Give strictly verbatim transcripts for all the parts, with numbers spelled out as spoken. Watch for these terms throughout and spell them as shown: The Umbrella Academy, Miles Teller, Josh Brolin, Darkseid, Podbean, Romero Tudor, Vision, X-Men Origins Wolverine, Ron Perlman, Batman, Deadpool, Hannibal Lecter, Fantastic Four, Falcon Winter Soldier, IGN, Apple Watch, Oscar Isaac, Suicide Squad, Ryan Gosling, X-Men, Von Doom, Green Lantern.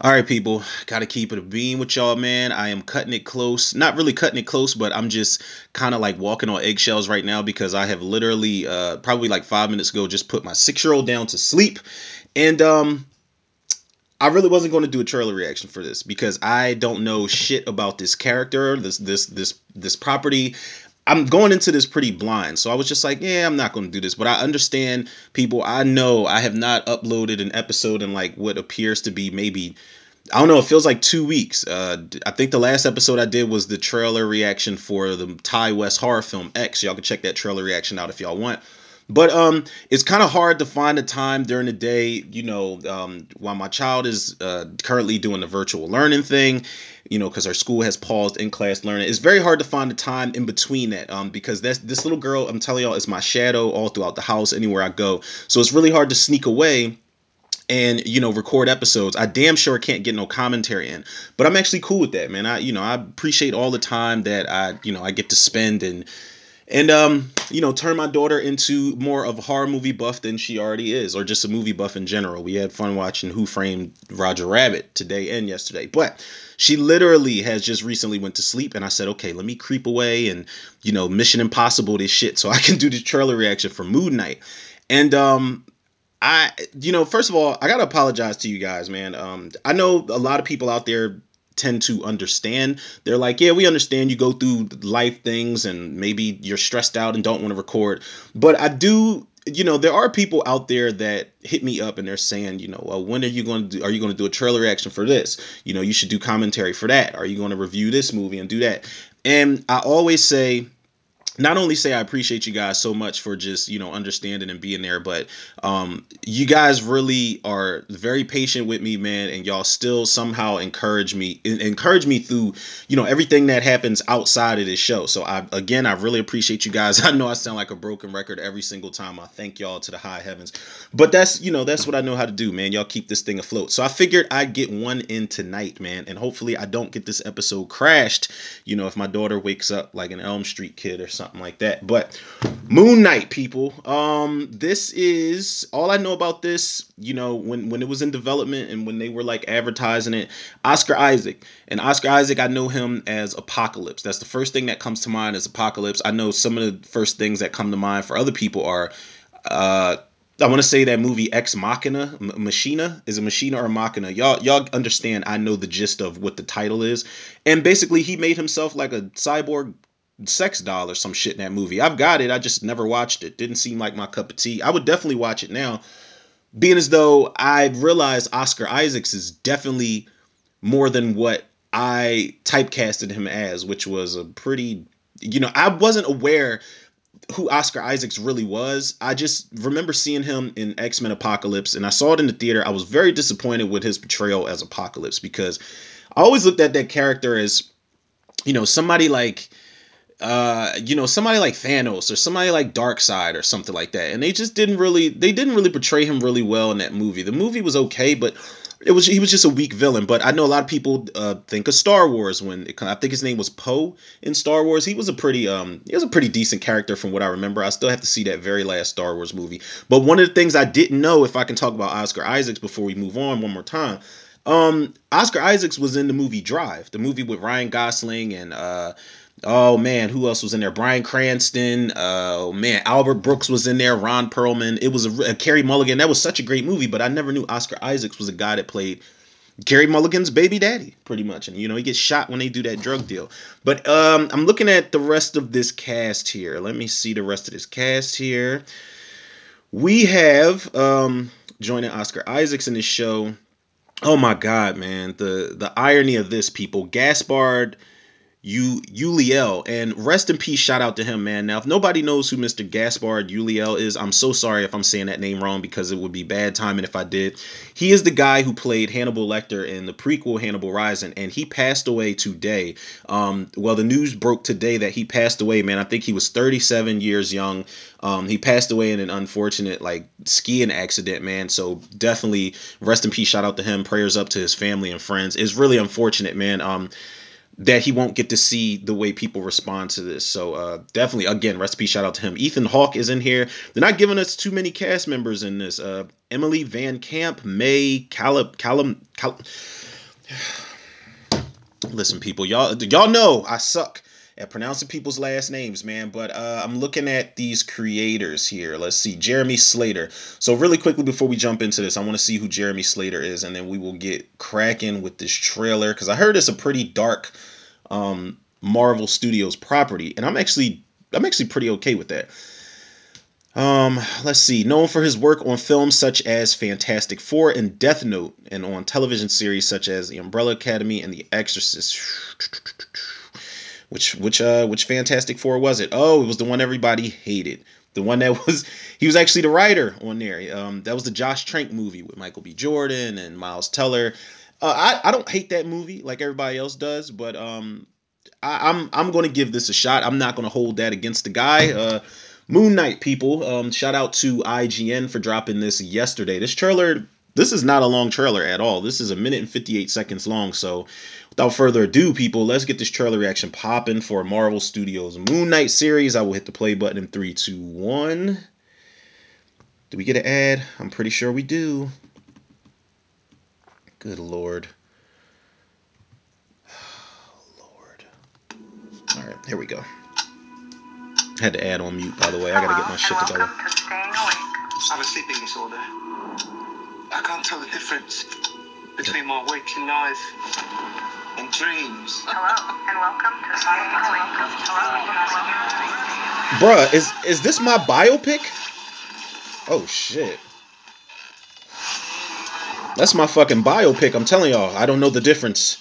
All right, people, gotta keep it a beam with y'all, man. I am cutting it close. Not really cutting it close, but I'm just kind of like walking on eggshells right now because I have literally uh, probably like five minutes ago just put my six-year-old down to sleep. And um, I really wasn't going to do a trailer reaction for this because I don't know shit about this character, this this this this property. I'm going into this pretty blind, so I was just like, yeah, I'm not going to do this, but I understand, people. I know I have not uploaded an episode in, like, what appears to be maybe, I don't know, it feels like two weeks. Uh, I think the last episode I did was the trailer reaction for the Ty West horror film X. Y'all can check that trailer reaction out if y'all want. But um, it's kind of hard to find a time during the day, you know, um, while my child is uh, currently doing the virtual learning thing, you know, because our school has paused in-class learning. It's very hard to find a time in between that um, because that's, this little girl, I'm telling y'all, is my shadow all throughout the house, anywhere I go. So it's really hard to sneak away and, you know, record episodes. I damn sure can't get no commentary in, but I'm actually cool with that, man. I, you know, I appreciate all the time that I, you know, I get to spend and, And, um, you know, turn my daughter into more of a horror movie buff than she already is, or just a movie buff in general. We had fun watching Who Framed Roger Rabbit today and yesterday, but she literally has just recently went to sleep, and I said, okay, let me creep away and, you know, Mission Impossible this shit so I can do the trailer reaction for Moon Knight. And, um... I, you know, first of all, I gotta apologize to you guys, man. Um, I know a lot of people out there tend to understand. They're like, yeah, we understand you go through life things and maybe you're stressed out and don't want to record. But I do, you know, there are people out there that hit me up and they're saying, you know, well, when are you going to do, are you going to do a trailer reaction for this? You know, you should do commentary for that. Are you going to review this movie and do that? And I always say, not only say I appreciate you guys so much for just, you know, understanding and being there, but um, you guys really are very patient with me, man. And y'all still somehow encourage me, encourage me through, you know, everything that happens outside of this show. So, I again, I really appreciate you guys. I know I sound like a broken record every single time. I thank y'all to the high heavens. But that's, you know, that's what I know how to do, man. Y'all keep this thing afloat. So I figured I'd get one in tonight, man. And hopefully I don't get this episode crashed, you know, if my daughter wakes up like an Elm Street kid or something. Something like that. But Moon Knight, people, um, this is all I know about this. You know, when, when it was in development and when they were like advertising it, Oscar Isaac and Oscar Isaac, I know him as Apocalypse. That's the first thing that comes to mind is Apocalypse. I know some of the first things that come to mind for other people are, uh, I want to say that movie Ex Machina, M- Machina, is it Machina or Machina? Y'all, y'all understand. I know the gist of what the title is, and basically he made himself like a cyborg sex doll or some shit in that movie. I've got it. I just never watched it. Didn't seem like my cup of tea. I would definitely watch it now, being as though I realized Oscar Isaac is definitely more than what I typecasted him as, which was a pretty, you know, I wasn't aware who Oscar Isaac really was. I just remember seeing him in X-Men Apocalypse, and I saw it in the theater. I was very disappointed with his portrayal as Apocalypse because I always looked at that character as, you know, somebody like Uh, you know, somebody like Thanos or somebody like Darkseid or something like that. And they just didn't really, they didn't really portray him really well in that movie. The movie was okay, but it was, he was just a weak villain. But I know a lot of people uh, think of Star Wars when it, I think his name was Poe in Star Wars. He was a pretty, um, he was a pretty decent character from what I remember. I still have to see that very last Star Wars movie. But one of the things I didn't know, if I can talk about Oscar Isaac before we move on one more time, um, Oscar Isaac was in the movie Drive, the movie with Ryan Gosling and, uh, oh, man, who else was in there? Brian Cranston. Uh, oh, man, Albert Brooks was in there. Ron Perlman. It was a, a Carrie Mulligan. That was such a great movie, but I never knew Oscar Isaac was a guy that played Carrie Mulligan's baby daddy, pretty much. And, you know, he gets shot when they do that drug deal. But um, I'm looking at the rest of this cast here. Let me see the rest of this cast here. We have, um, joining Oscar Isaac in this show, oh, my God, man, the, the irony of this, people. Gaspard You Ulliel, and rest in peace, shout out to him, man. Now, if nobody knows who Mister Gaspard Ulliel is, I'm so sorry if I'm saying that name wrong because it would be bad timing if I did. He is the guy who played Hannibal Lecter in the prequel Hannibal Rising, and he passed away today. Um, well, the news broke today that he passed away, man. I think he was thirty-seven years young. Um, he passed away in an unfortunate, like, skiing accident, man. So definitely rest in peace, shout out to him. Prayers up to his family and friends. It's really unfortunate, man. Um, that he won't get to see the way people respond to this. So uh, definitely, again, recipe shout out to him. Ethan Hawke is in here. They're not giving us too many cast members in this. Uh, Emily Van Camp, May, Caleb, Callum, Callum. Listen, people, y'all, y'all know I suck at pronouncing people's last names, man. But uh, I'm looking at these creators here. Let's see, Jeremy Slater. So really quickly before we jump into this, I want to see who Jeremy Slater is, and then we will get cracking with this trailer, because I heard it's a pretty dark um, Marvel Studios property, and I'm actually I'm actually pretty okay with that. Um, let's see, known for his work on films such as Fantastic Four and Death Note, and on television series such as The Umbrella Academy and The Exorcist. Which which uh which Fantastic Four was it? Oh, it was the one everybody hated. The one that was he was actually the writer on there. Um, that was the Josh Trank movie with Michael B. Jordan and Miles Teller. Uh, I I don't hate that movie like everybody else does, but um, I, I'm I'm gonna give this a shot. I'm not gonna hold that against the guy. Uh, Moon Knight, people. Um, shout out to I G N for dropping this yesterday. This trailer. This is not a long trailer at all. This is a minute and fifty-eight seconds long. So without further ado, people, let's get this trailer reaction popping for Marvel Studios Moon Knight series. I will hit the play button in three, two, one. Do we get an ad? I'm pretty sure we do. Good Lord. Oh, Lord. All right, here we go. I had to add on mute, by the way. I got to get my shit together. I have a sleeping disorder. I can't tell the difference between my waking life and dreams. Hello and welcome to Sonic Hello. Bruh, is is this my biopic? Oh shit. That's my fucking biopic, I'm telling y'all. I don't know the difference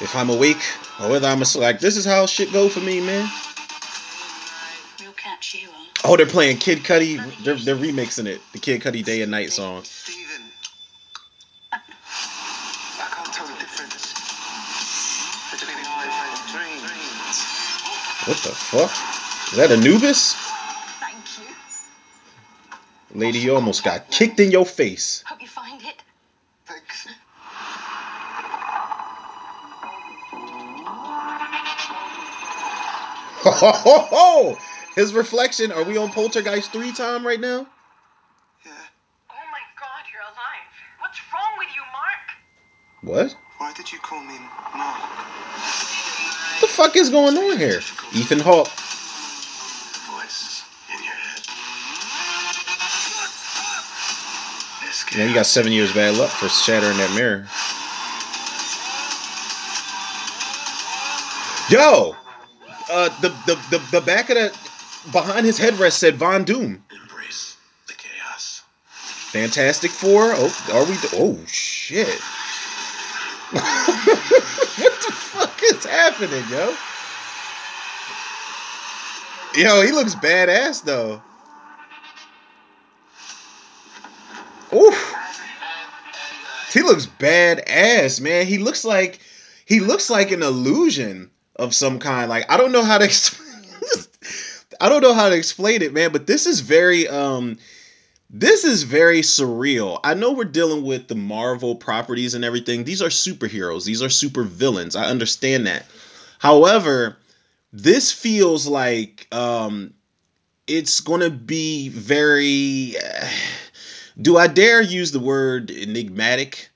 if I'm awake or whether I'm asleep. Like, this is how shit go for me, man. We'll catch you on. Oh, they're playing Kid Cudi. They're they're remixing it. The Kid Cudi Day and Night song. What the fuck? Is that Anubis? Thank you. Lady, you almost got kicked in your face. Hope you find it. Thanks. Ho ho ho ho! His reflection. Are we on Poltergeist three time right now? Yeah. Oh my god, you're alive. What's wrong with you, Mark? What? Why did you call me Mark? What the fuck is going on here? Ethan Hawke. Yeah, you got seven years bad luck for shattering that mirror. Yo, uh, the the the, the back of that behind his headrest said Von Doom. Embrace the chaos. Fantastic Four. Oh, are we? Oh shit. What the fuck is happening, yo? Yo, he looks badass though. Oof. He looks badass, man. He looks like he looks like an illusion of some kind. Like, I don't know how to explain I don't know how to explain it, man, but this is very um This is very surreal. I know we're dealing with the Marvel properties and everything. These are superheroes. These are super villains. I understand that. However, this feels like um, it's going to be very... Uh, do I dare use the word enigmatic?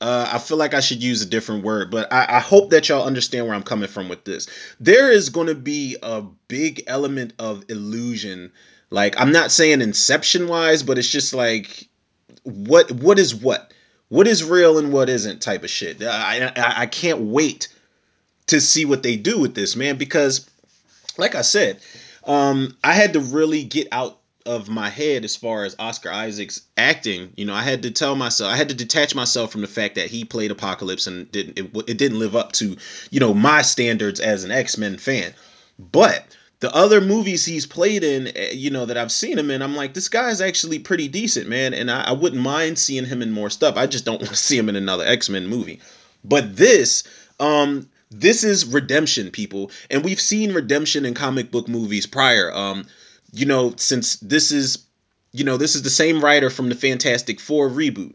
Uh, I feel like I should use a different word, but I, I hope that y'all understand where I'm coming from with this. There is going to be a big element of illusion. Like, I'm not saying inception wise, but it's just like, what what is what? What is real and what isn't type of shit. I, I, I can't wait to see what they do with this, man, because like I said, um, I had to really get out of my head as far as Oscar Isaac's acting. You know, I had to tell myself, I had to detach myself from the fact that he played Apocalypse and didn't it, it didn't live up to, you know, my standards as an X-Men fan. But the other movies he's played in, you know, that I've seen him in, I'm like, this guy's actually pretty decent, man. And I, I wouldn't mind seeing him in more stuff. I just don't want to see him in another X-Men movie. But this, um, this is redemption, people. And we've seen redemption in comic book movies prior. Um, you know, since this is, you know, this is the same writer from the Fantastic Four reboot.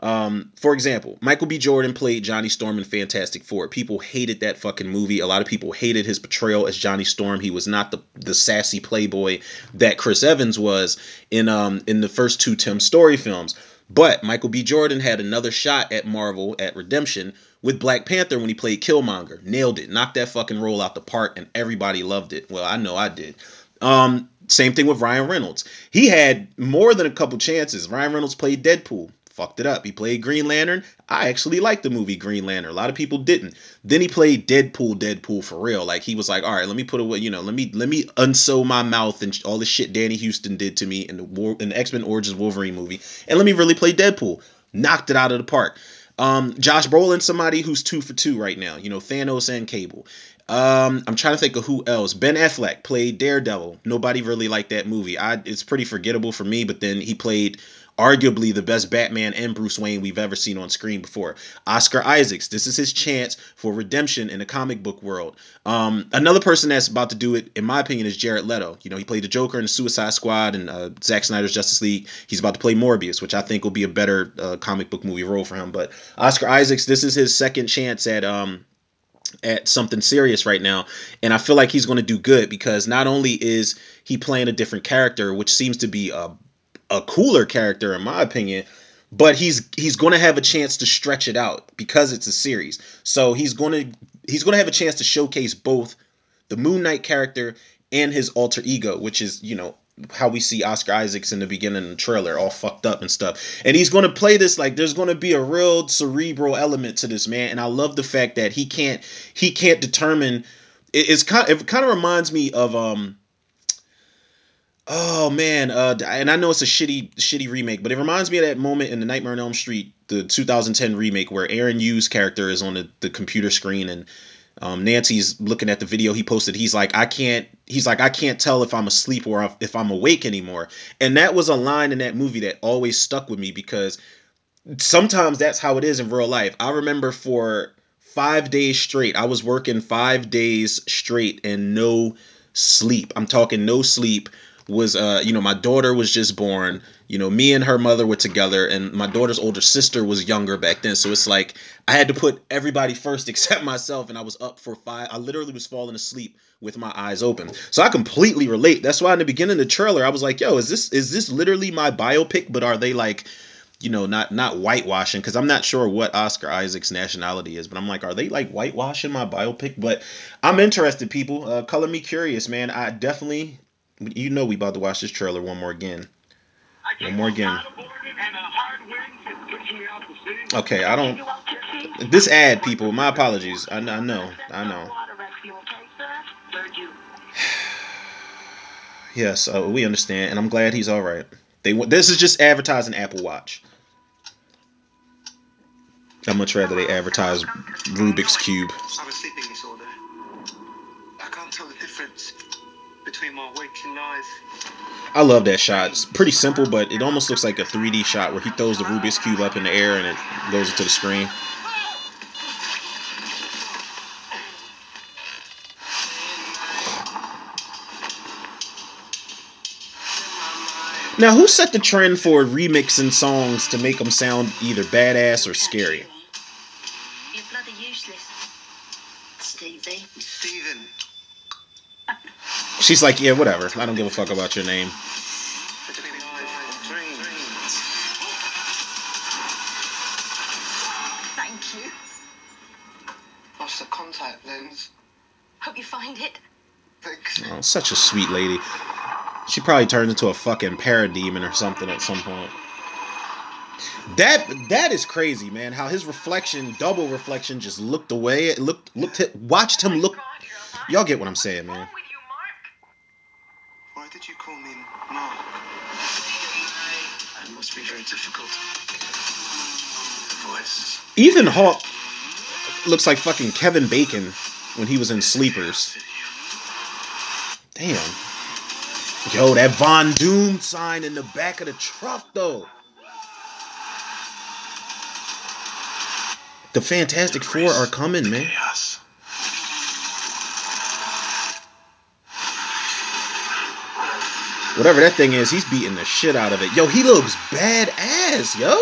Um, for example, Michael B. Jordan played Johnny Storm in Fantastic Four. People hated that fucking movie. A lot of people hated his portrayal as Johnny Storm. He was not the, the sassy playboy that Chris Evans was in um in the first two Tim Story films. But Michael B. Jordan had another shot at Marvel at redemption with Black Panther when he played Killmonger. Nailed it. Knocked that fucking role out the park, and everybody loved it. Well, I know I did. Um, same thing with Ryan Reynolds. He had more than a couple chances. Ryan Reynolds played Deadpool. Fucked it up. He played Green Lantern. I actually liked the movie Green Lantern. A lot of people didn't. Then he played Deadpool, Deadpool for real. Like, he was like, all right, let me put away, you know, let me let me unsew my mouth and all the shit Danny Houston did to me in the war, in the X-Men Origins Wolverine movie, and let me really play Deadpool. Knocked it out of the park. Um, Josh Brolin, somebody who's two for two right now. You know, Thanos and Cable. Um, I'm trying to think of who else. Ben Affleck played Daredevil. Nobody really liked that movie. I, it's pretty forgettable for me, but then he played arguably the best Batman and Bruce Wayne we've ever seen on screen before. Oscar Isaac, this is his chance for redemption in the comic book world. Um, another person that's about to do it, in my opinion, is Jared Leto. You know, he played the Joker in the Suicide Squad and uh, Zack Snyder's Justice League. He's about to play Morbius, which I think will be a better uh, comic book movie role for him. But Oscar Isaac, this is his second chance at um, at something serious right now. And I feel like he's going to do good because not only is he playing a different character, which seems to be a a cooler character in my opinion, but he's he's going to have a chance to stretch it out because it's a series. So he's going to he's going to have a chance to showcase both the Moon Knight character and his alter ego, which is, you know, how we see Oscar Isaac in the beginning of the trailer, all fucked up and stuff. And he's going to play this like there's going to be a real cerebral element to this man, and I love the fact that he can't he can't determine it, it's kind of, it kind of reminds me of um Oh, man. Uh, and I know it's a shitty, shitty remake, but it reminds me of that moment in the Nightmare on Elm Street, the two thousand ten remake where Aaron Yu's character is on the, the computer screen and um, Nancy's looking at the video he posted. He's like, I can't he's like, I can't tell if I'm asleep or if I'm awake anymore. And that was a line in that movie that always stuck with me because sometimes that's how it is in real life. I remember for five days straight, I was working five days straight and no sleep. I'm talking no sleep. was, uh, you know, my daughter was just born, you know, me and her mother were together and my daughter's older sister was younger back then. So it's like, I had to put everybody first except myself. And I was up for five. I literally was falling asleep with my eyes open. So I completely relate. That's why in the beginning of the trailer, I was like, yo, is this, is this literally my biopic? But are they like, you know, not, not whitewashing? Cause I'm not sure what Oscar Isaac's nationality is, but I'm like, are they like whitewashing my biopic? But I'm interested, people. Uh, color me curious, man. I definitely, You know we about to watch this trailer one more again. One more again. Okay, I don't... This ad, people, my apologies. I, I know, I know. Yes, uh, we understand, and I'm glad he's all right. They This is just advertising Apple Watch. How much rather they advertise Rubik's Cube. I have a sleeping disorder. I can't tell the difference between my waking eyes. I love that shot. It's pretty simple, but it almost looks like a three D shot where he throws the Rubik's Cube up in the air and it goes into the screen. Now, who set the trend for remixing songs to make them sound either badass or scary? You're bloody useless, Stevie. Steven. She's like, yeah, whatever. I don't give a fuck about your name. Thank you. Lost the contact lens. Hope you find it. Thanks. Oh, such a sweet lady. She probably turned into a fucking parademon or something at some point. That that is crazy, man. How his reflection, double reflection, just looked away. It looked looked at, watched him look. Y'all get what I'm saying, man. Why did you call me Mark? It must be very difficult. Voice. Ethan Hawke looks like fucking Kevin Bacon when he was in Sleepers. Damn. Yo, that Von Doom sign in the back of the truck, though. The Fantastic Four are coming, man. Whatever that thing is, he's beating the shit out of it. Yo, he looks badass, yo.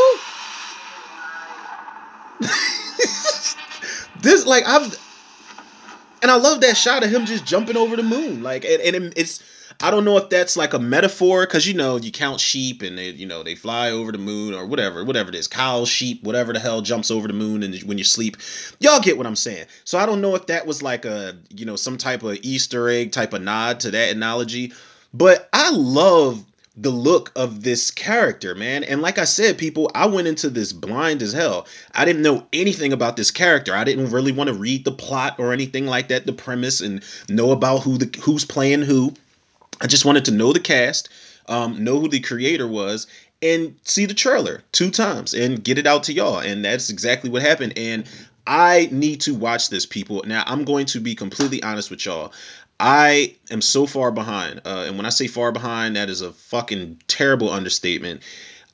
This, like, I've... And I love that shot of him just jumping over the moon. Like, and, and it's... I don't know if that's like a metaphor, because, you know, you count sheep and they, you know, they fly over the moon or whatever, whatever it is, cow, sheep, whatever the hell jumps over the moon and when you sleep, y'all get what I'm saying. So I don't know if that was like a, you know, some type of Easter egg type of nod to that analogy, but I love the look of this character, man. And like I said, people, I went into this blind as hell. I didn't know anything about this character. I didn't really want to read the plot or anything like that, the premise, and know about who the who's playing who. I just wanted to know the cast, um, know who the creator was, and see the trailer two times and get it out to y'all. And that's exactly what happened. And I need to watch this, people. Now, I'm going to be completely honest with y'all. I am so far behind. Uh, and when I say far behind, that is a fucking terrible understatement.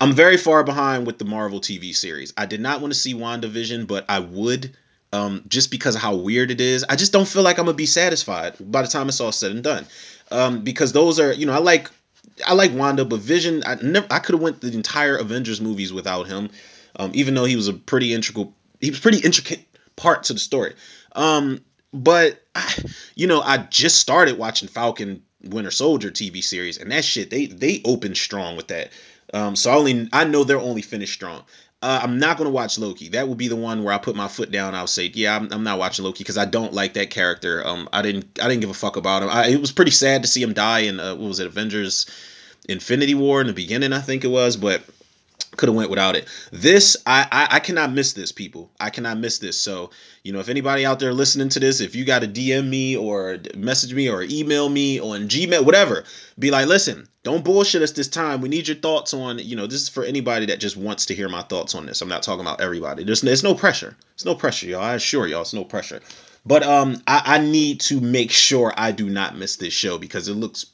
I'm very far behind with the Marvel T V series. I did not want to see WandaVision, but I would, um, just because of how weird it is. I just don't feel like I'm going to be satisfied by the time it's all said and done. Um, because those are, you know, I like, I like Wanda, but Vision, I never, I could have went the entire Avengers movies without him. Um, even though he was a pretty integral, he was pretty intricate part to the story. Um, but I, you know, I just started watching Falcon Winter Soldier T V series, and that shit, they, they opened strong with that. Um, so I only, I know they're only finished strong. Uh, I'm not going to watch Loki. That will be the one where I put my foot down. I'll say, yeah, I'm, I'm not watching Loki because I don't like that character. Um, I didn't I didn't give a fuck about him. I, it was pretty sad to see him die in, uh, what was it, Avengers Infinity War in the beginning, I think it was, but could have went without it. This, I, I, I cannot miss this, people. I cannot miss this. So, you know, if anybody out there listening to this, if you got to D M me or message me or email me on Gmail, whatever, be like, listen, don't bullshit us this time. We need your thoughts on, you know, this is for anybody that just wants to hear my thoughts on this. I'm not talking about everybody. There's, there's no pressure. It's no pressure, y'all. I assure y'all, it's no pressure. But um, I, I need to make sure I do not miss this show because it looks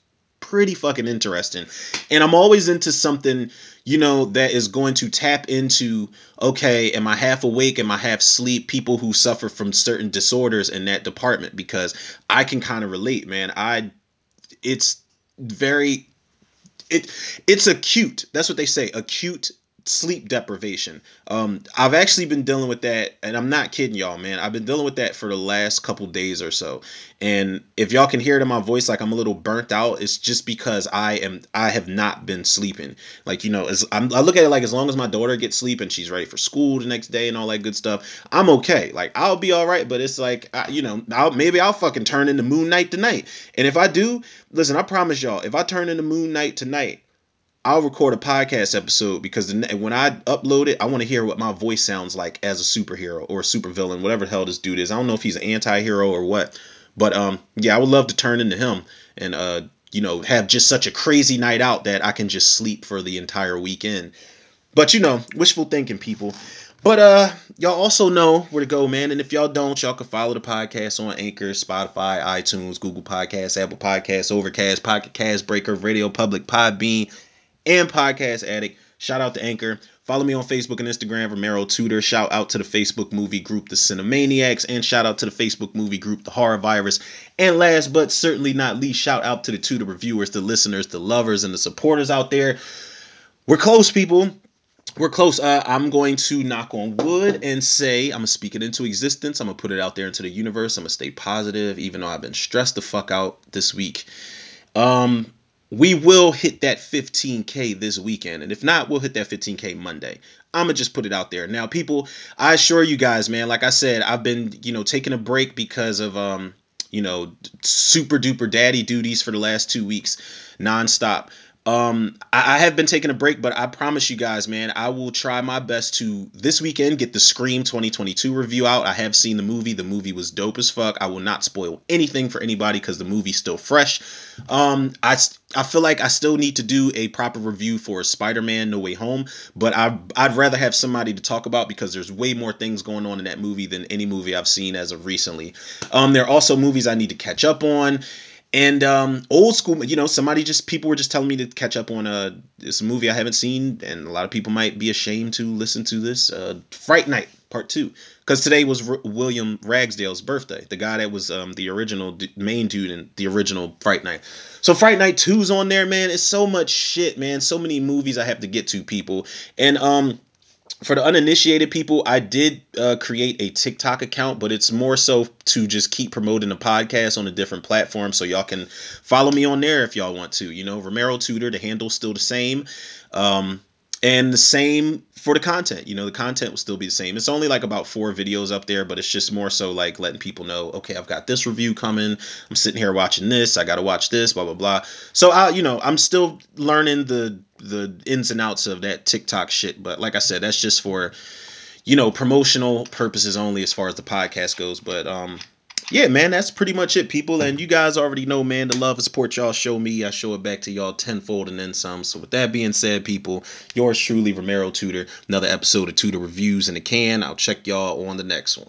pretty fucking interesting. And I'm always into something, you know, that is going to tap into, okay, am I half awake? Am I half asleep? People who suffer from certain disorders in that department, because I can kind of relate, man. I, it's very, it, it's acute. That's what they say. Acute sleep deprivation. Um, I've actually been dealing with that, and I'm not kidding y'all, man. I've been dealing with that for the last couple days or so. And if y'all can hear it in my voice, like I'm a little burnt out, it's just because I am, I have not been sleeping. Like, you know, as I'm, I look at it like as long as my daughter gets sleep and she's ready for school the next day and all that good stuff, I'm okay. Like I'll be all right, but it's like, I, you know, I'll, maybe I'll fucking turn into Moon Knight tonight. And if I do, listen, I promise y'all, if I turn into Moon Knight tonight, I'll record a podcast episode, because when I upload it, I want to hear what my voice sounds like as a superhero or a supervillain, whatever the hell this dude is. I don't know if he's an anti-hero or what, but um, yeah, I would love to turn into him and, uh, you know, have just such a crazy night out that I can just sleep for the entire weekend. But, you know, wishful thinking, people. But uh, y'all also know where to go, man. And if y'all don't, y'all can follow the podcast on Anchor, Spotify, iTunes, Google Podcasts, Apple Podcasts, Overcast, Pocket Cast, Breaker, Radio Public, Podbean, and Podcast Addict. Shout out to Anchor. Follow me on Facebook and Instagram, Romero Tudor. Shout out to the Facebook movie group, The Cinemaniacs, and shout out to the Facebook movie group, The Horror Virus. And last but certainly not least, shout out to the Tudor reviewers, the listeners, the lovers, and the supporters out there. We're close, people. We're close. Uh, I'm going to knock on wood and say I'm going to speak it into existence. I'm going to put it out there into the universe. I'm going to stay positive, even though I've been stressed the fuck out this week. Um... We will hit that fifteen K this weekend, and if not, we'll hit that fifteen K Monday. I'm going to just put it out there. Now, people, I assure you guys, man, like I said, I've been, you know, taking a break because of, um, you know, super duper daddy duties for the last two weeks nonstop. Um, I, I have been taking a break, but I promise you guys, man, I will try my best to this weekend get the Scream twenty twenty-two review out. I have seen the movie. The movie was dope as fuck. I will not spoil anything for anybody because the movie's still fresh. Um, I I feel like I still need to do a proper review for Spider-Man No Way Home, but I, I'd rather have somebody to talk about because there's way more things going on in that movie than any movie I've seen as of recently. Um, there are also movies I need to catch up on. And um, old school, you know, somebody just, people were just telling me to catch up on uh, this movie I haven't seen, and a lot of people might be ashamed to listen to this, uh, Fright Night Part two, because today was R- William Ragsdale's birthday, the guy that was um, the original d- main dude in the original Fright Night. So Fright Night two is on there, man. It's so much shit, man. So many movies I have to get to, people. And um, for the uninitiated people, I did uh, create a TikTok account, but it's more so to just keep promoting the podcast on a different platform. So y'all can follow me on there if y'all want to. You know, Romero Tudor, the handle's still the same. Um, and the same for the content. You know, the content will still be the same. It's only like about four videos up there, but it's just more so like letting people know, okay, I've got this review coming. I'm sitting here watching this. I got to watch this, blah, blah, blah. So, I, you know, I'm still learning the the ins and outs of that TikTok shit. But like I said, that's just for, you know, promotional purposes only as far as the podcast goes. But um, yeah, man, that's pretty much it, people. And you guys already know, man, the love and support y'all show me, I show it back to y'all tenfold and then some. So with that being said, people, yours truly, Romero Tudor. Another episode of Tudor Reviews in the can. I'll check y'all on the next one.